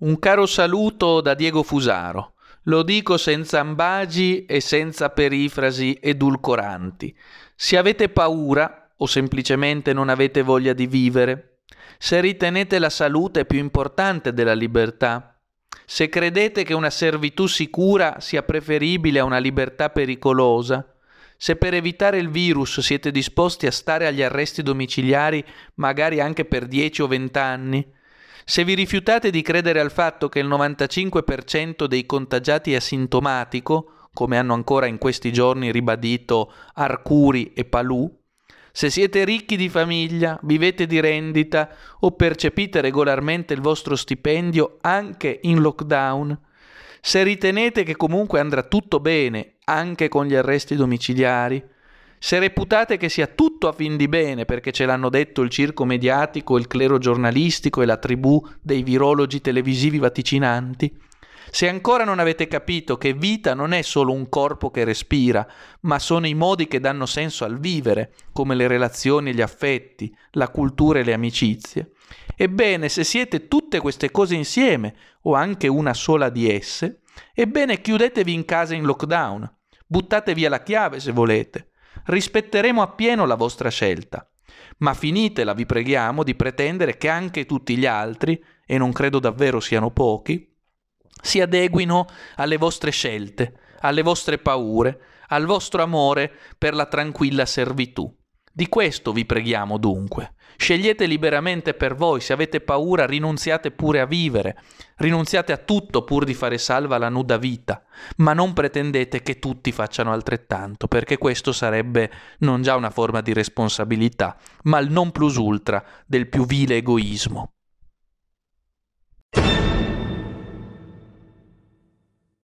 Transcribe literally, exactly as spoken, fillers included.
Un caro saluto da Diego Fusaro. Lo dico senza ambagi e senza perifrasi edulcoranti. Se avete paura o semplicemente non avete voglia di vivere, se ritenete la salute più importante della libertà, se credete che una servitù sicura sia preferibile a una libertà pericolosa, se per evitare il virus siete disposti a stare agli arresti domiciliari magari anche per dieci o venti anni, se vi rifiutate di credere al fatto che il novantacinque per cento dei contagiati è asintomatico, come hanno ancora in questi giorni ribadito Arcuri e Palù, se siete ricchi di famiglia, vivete di rendita o percepite regolarmente il vostro stipendio anche in lockdown, se ritenete che comunque andrà tutto bene anche con gli arresti domiciliari, se reputate che sia tutto a fin di bene perché ce l'hanno detto il circo mediatico, il clero giornalistico e la tribù dei virologi televisivi vaticinanti, se ancora non avete capito che vita non è solo un corpo che respira, ma sono i modi che danno senso al vivere, come le relazioni e gli affetti, la cultura e le amicizie. Ebbene, se siete tutte queste cose insieme, o anche una sola di esse, ebbene chiudetevi in casa in lockdown, buttate via la chiave se volete. Rispetteremo appieno la vostra scelta, ma finitela, vi preghiamo, di pretendere che anche tutti gli altri, e non credo davvero siano pochi, si adeguino alle vostre scelte, alle vostre paure, al vostro amore per la tranquilla servitù. Di questo vi preghiamo dunque. Scegliete liberamente per voi, se avete paura rinunziate pure a vivere, rinunziate a tutto pur di fare salva la nuda vita, ma non pretendete che tutti facciano altrettanto, perché questo sarebbe non già una forma di responsabilità, ma il non plus ultra del più vile egoismo.